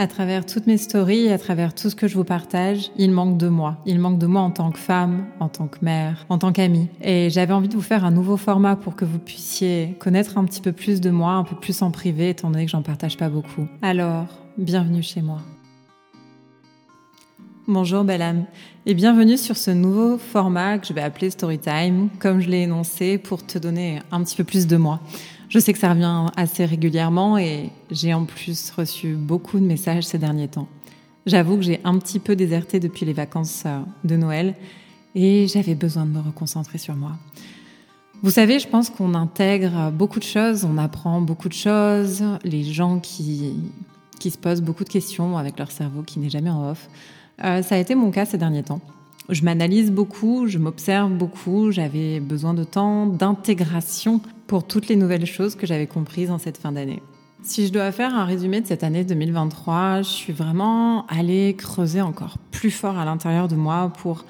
à travers toutes mes stories, à travers tout ce que je vous partage, il manque de moi. Il manque de moi en tant que femme, en tant que mère, en tant qu'amie. Et j'avais envie de vous faire un nouveau format pour que vous puissiez connaître un petit peu plus de moi, un peu plus en privé, étant donné que j'en partage pas beaucoup. Alors, bienvenue chez moi. Bonjour belle âme et bienvenue sur ce nouveau format que je vais appeler Storytime, comme je l'ai énoncé, pour te donner un petit peu plus de moi. Je sais que ça revient assez régulièrement et j'ai en plus reçu beaucoup de messages ces derniers temps. J'avoue que j'ai un petit peu déserté depuis les vacances de Noël et j'avais besoin de me reconcentrer sur moi. Vous savez, je pense qu'on intègre beaucoup de choses, on apprend beaucoup de choses, les gens qui se posent beaucoup de questions avec leur cerveau qui n'est jamais en off. Ça a été mon cas ces derniers temps. Je m'analyse beaucoup, je m'observe beaucoup, j'avais besoin de temps, d'intégration pour toutes les nouvelles choses que j'avais comprises en cette fin d'année. Si je dois faire un résumé de cette année 2023, je suis vraiment allée creuser encore plus fort à l'intérieur de moi pour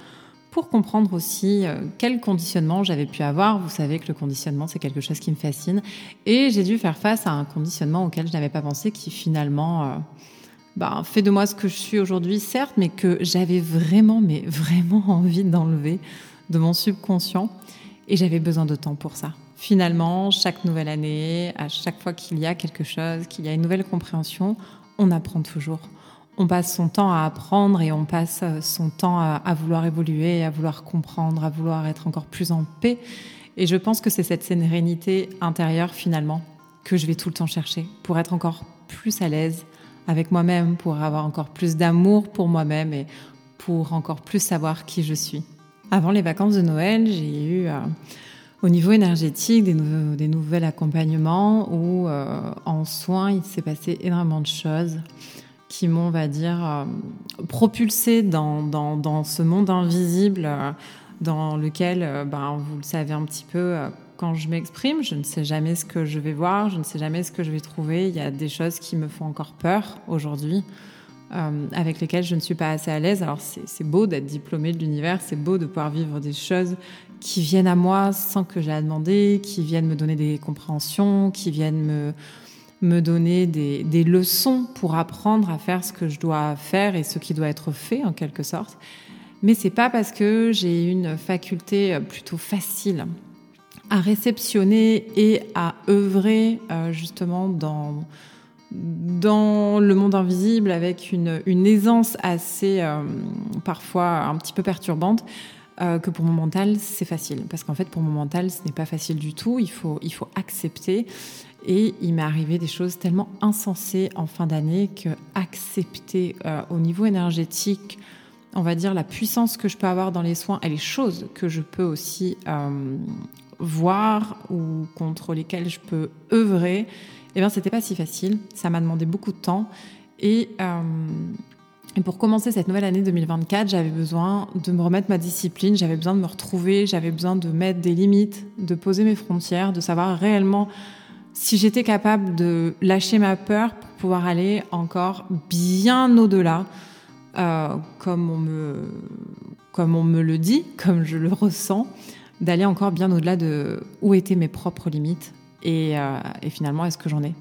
comprendre aussi quel conditionnement j'avais pu avoir. Vous savez que le conditionnement, c'est quelque chose qui me fascine. Et j'ai dû faire face à un conditionnement auquel je n'avais pas pensé qui finalement... fait de moi ce que je suis aujourd'hui, certes, mais que j'avais vraiment envie d'enlever de mon subconscient. Et j'avais besoin de temps pour ça. Finalement, chaque nouvelle année, à chaque fois qu'il y a quelque chose, qu'il y a une nouvelle compréhension, on apprend toujours. On passe son temps à apprendre et on passe son temps à vouloir évoluer, à vouloir comprendre, à vouloir être encore plus en paix. Et je pense que c'est cette sérénité intérieure, finalement, que je vais tout le temps chercher pour être encore plus à l'aise avec moi-même, pour avoir encore plus d'amour pour moi-même et pour encore plus savoir qui je suis. Avant les vacances de Noël, j'ai eu au niveau énergétique des nouveaux accompagnements où en soins, il s'est passé énormément de choses qui m'ont, on va dire, propulsée dans ce monde invisible dans lequel, vous le savez un petit peu, quand je m'exprime, je ne sais jamais ce que je vais voir, je ne sais jamais ce que je vais trouver. Il y a des choses qui me font encore peur aujourd'hui, avec lesquelles je ne suis pas assez à l'aise. Alors c'est beau d'être diplômée de l'univers, c'est beau de pouvoir vivre des choses qui viennent à moi sans que je la demande, qui viennent me donner des compréhensions, qui viennent me donner des leçons pour apprendre à faire ce que je dois faire et ce qui doit être fait en quelque sorte. Mais c'est pas parce que j'ai une faculté plutôt facile à réceptionner et à œuvrer justement dans le monde invisible avec une aisance assez parfois un petit peu perturbante que pour mon mental c'est facile, parce qu'en fait pour mon mental ce n'est pas facile du tout, il faut accepter. Et il m'est arrivé des choses tellement insensées en fin d'année que accepter au niveau énergétique, on va dire la puissance que je peux avoir dans les soins et les choses que je peux aussi voir ou contre lesquelles je peux œuvrer, c'était pas si facile. Ça m'a demandé beaucoup de temps. Et pour commencer cette nouvelle année 2024, j'avais besoin de me remettre ma discipline, j'avais besoin de me retrouver, j'avais besoin de mettre des limites, de poser mes frontières, de savoir réellement si j'étais capable de lâcher ma peur pour pouvoir aller encore bien au-delà, comme on me le dit, comme je le ressens, d'aller encore bien au-delà de où étaient mes propres limites et finalement, est-ce que j'en ai ?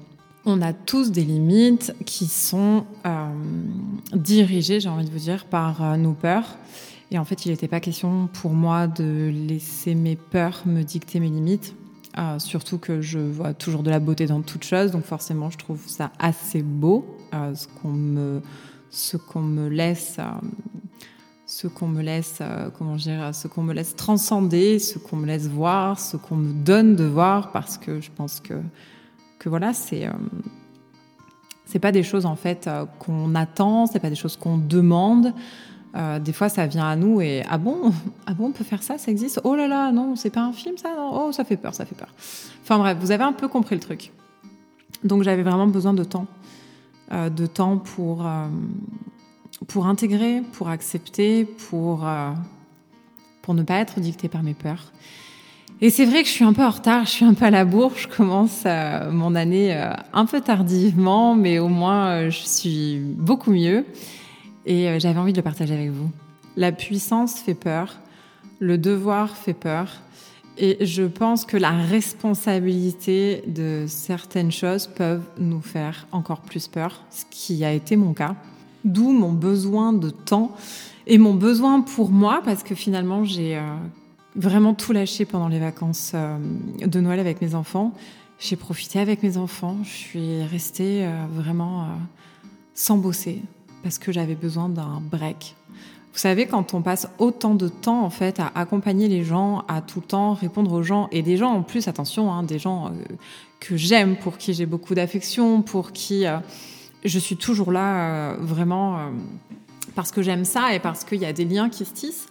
On a tous des limites qui sont dirigées, j'ai envie de vous dire, par nos peurs. Et en fait, il n'était pas question pour moi de laisser mes peurs me dicter mes limites, surtout que je vois toujours de la beauté dans toute chose, donc forcément, je trouve ça assez beau, ce qu'on me laisse transcender, ce qu'on me laisse voir, ce qu'on me donne de voir, parce que je pense que voilà, c'est pas des choses en fait qu'on attend, c'est pas des choses qu'on demande. Des fois, ça vient à nous et ah bon, on peut faire ça, ça existe. Oh là là, non, c'est pas un film ça, non. Oh, ça fait peur. Enfin bref, vous avez un peu compris le truc. Donc j'avais vraiment besoin de temps pour intégrer, pour accepter, pour ne pas être dictée par mes peurs. Et c'est vrai que je suis un peu en retard, je suis un peu à la bourre, je commence mon année un peu tardivement, mais au moins je suis beaucoup mieux et j'avais envie de le partager avec vous. La puissance fait peur, le devoir fait peur Et je pense que la responsabilité de certaines choses peuvent nous faire encore plus peur, ce qui a été mon cas. D'où mon besoin de temps et mon besoin pour moi, parce que finalement, j'ai vraiment tout lâché pendant les vacances de Noël avec mes enfants. J'ai profité avec mes enfants, je suis restée vraiment sans bosser, parce que j'avais besoin d'un break. Vous savez, quand on passe autant de temps en fait à accompagner les gens, à tout le temps répondre aux gens, et des gens en plus, attention, des gens que j'aime, pour qui j'ai beaucoup d'affection, pour qui je suis toujours là vraiment parce que j'aime ça et parce qu'il y a des liens qui se tissent.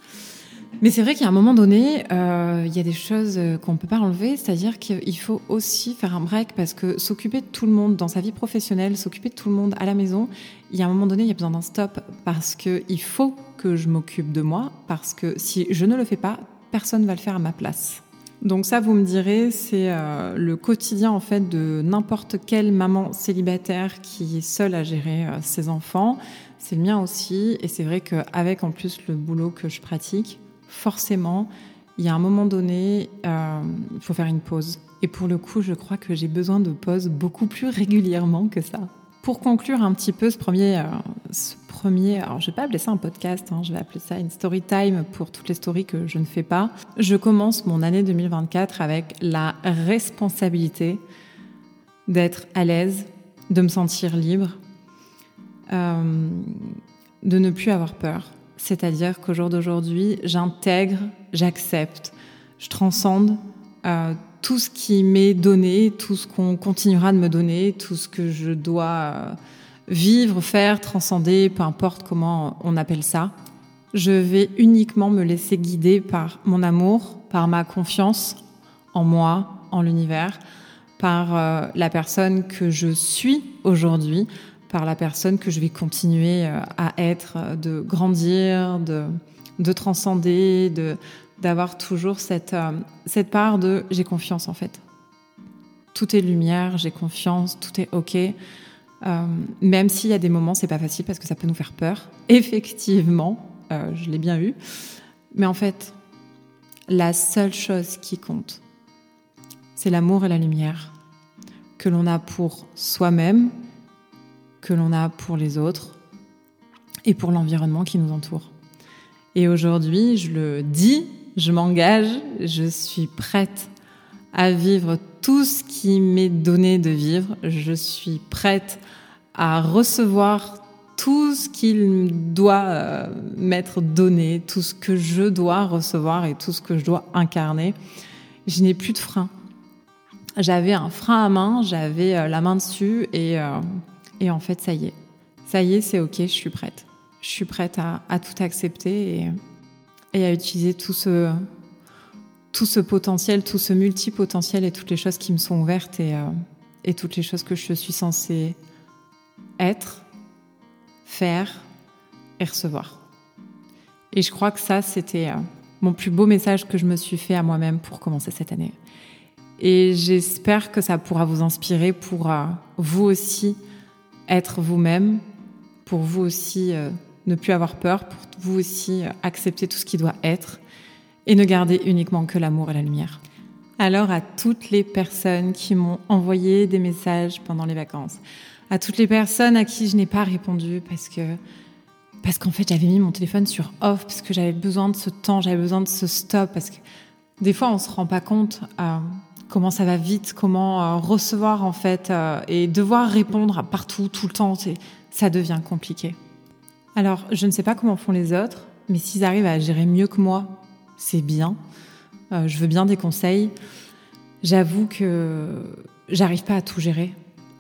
Mais c'est vrai qu'à un moment donné, il y a des choses qu'on ne peut pas enlever, c'est-à-dire qu'il faut aussi faire un break, parce que s'occuper de tout le monde dans sa vie professionnelle, s'occuper de tout le monde à la maison, il y a un moment donné, il y a besoin d'un stop, parce qu'il faut que je m'occupe de moi, parce que si je ne le fais pas, personne ne va le faire à ma place. Donc ça, vous me direz, c'est le quotidien en fait de n'importe quelle maman célibataire qui est seule à gérer ses enfants. C'est le mien aussi, et c'est vrai qu'avec en plus le boulot que je pratique, forcément, il y a un moment donné, il faut faire une pause. Et pour le coup, je crois que j'ai besoin de pauses beaucoup plus régulièrement que ça. Pour conclure un petit peu ce premier, alors je vais pas appeler ça un podcast, je vais appeler ça une story time pour toutes les stories que je ne fais pas. Je commence mon année 2024 avec la responsabilité d'être à l'aise, de me sentir libre, de ne plus avoir peur. C'est-à-dire qu'au jour d'aujourd'hui, j'intègre, j'accepte, je transcende tout ce qui m'est donné, tout ce qu'on continuera de me donner, tout ce que je dois vivre, faire, transcender, peu importe comment on appelle ça. Je vais uniquement me laisser guider par mon amour, par ma confiance en moi, en l'univers, par la personne que je suis aujourd'hui, par la personne que je vais continuer à être, de grandir, de transcender, d'avoir toujours cette part de « j'ai confiance » en fait. Tout est lumière, j'ai confiance, tout est OK. Même s'il y a des moments, c'est pas facile parce que ça peut nous faire peur. Effectivement, je l'ai bien eu. Mais en fait, la seule chose qui compte, c'est l'amour et la lumière que l'on a pour soi-même, que l'on a pour les autres et pour l'environnement qui nous entoure. Et aujourd'hui, je le dis, je m'engage, je suis prête à vivre tout ce qui m'est donné de vivre. Je suis prête à recevoir tout ce qu'il doit m'être donné, tout ce que je dois recevoir et tout ce que je dois incarner. Je n'ai plus de frein. J'avais un frein à main, j'avais la main dessus Et en fait, ça y est, c'est OK, je suis prête. Je suis prête à tout accepter et à utiliser tout ce potentiel, tout ce multipotentiel et toutes les choses qui me sont ouvertes et toutes les choses que je suis censée être, faire et recevoir. Et je crois que ça, c'était mon plus beau message que je me suis fait à moi-même pour commencer cette année. Et j'espère que ça pourra vous inspirer pour vous aussi, être vous-même, pour vous aussi ne plus avoir peur, pour vous aussi accepter tout ce qui doit être et ne garder uniquement que l'amour et la lumière. Alors à toutes les personnes qui m'ont envoyé des messages pendant les vacances, à toutes les personnes à qui je n'ai pas répondu parce qu'en fait j'avais mis mon téléphone sur off, parce que j'avais besoin de ce temps, j'avais besoin de ce stop, parce que des fois on ne se rend pas compte comment ça va vite, comment recevoir en fait et devoir répondre à partout, tout le temps, ça devient compliqué. Alors, je ne sais pas comment font les autres, mais s'ils arrivent à gérer mieux que moi, c'est bien. Je veux bien des conseils. J'avoue que j'arrive pas à tout gérer.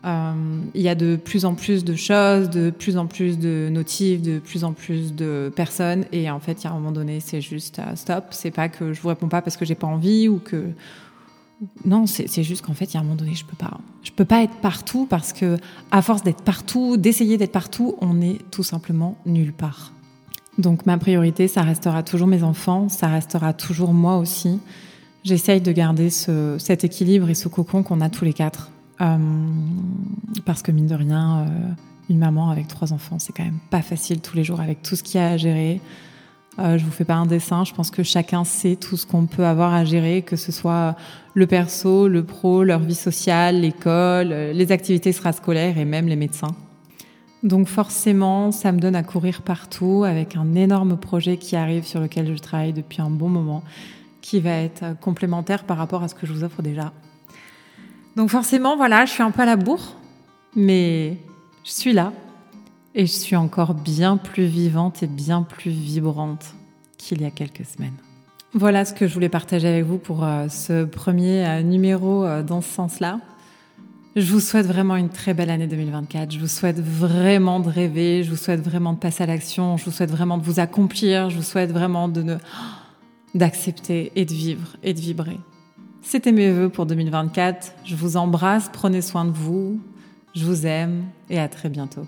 Il y a de plus en plus de choses, de plus en plus de notifs, de plus en plus de personnes, et en fait, il y a un moment donné, c'est juste stop. C'est pas que je vous réponds pas parce que j'ai pas envie ou que... Non, c'est juste qu'en fait, il y a un moment donné, je peux pas être partout, parce que à force d'être partout, d'essayer d'être partout, on est tout simplement nulle part. Donc ma priorité, ça restera toujours mes enfants, ça restera toujours moi aussi. J'essaye de garder cet équilibre et ce cocon qu'on a tous les quatre, parce que mine de rien, une maman avec 3 enfants, c'est quand même pas facile tous les jours avec tout ce qu'il y a à gérer. Je vous fais pas un dessin. Je pense que chacun sait tout ce qu'on peut avoir à gérer, que ce soit le perso, le pro, leur vie sociale, l'école, les activités extrascolaires et même les médecins. Donc forcément, ça me donne à courir partout avec un énorme projet qui arrive sur lequel je travaille depuis un bon moment, qui va être complémentaire par rapport à ce que je vous offre déjà. Donc forcément, voilà, je suis un peu à la bourre, mais je suis là et je suis encore bien plus vivante et bien plus vibrante qu'il y a quelques semaines. Voilà ce que je voulais partager avec vous pour ce premier numéro dans ce sens-là. Je vous souhaite vraiment une très belle année 2024. Je vous souhaite vraiment de rêver. Je vous souhaite vraiment de passer à l'action. Je vous souhaite vraiment de vous accomplir. Je vous souhaite vraiment d'accepter et de vivre et de vibrer. C'était mes vœux pour 2024. Je vous embrasse. Prenez soin de vous. Je vous aime et à très bientôt.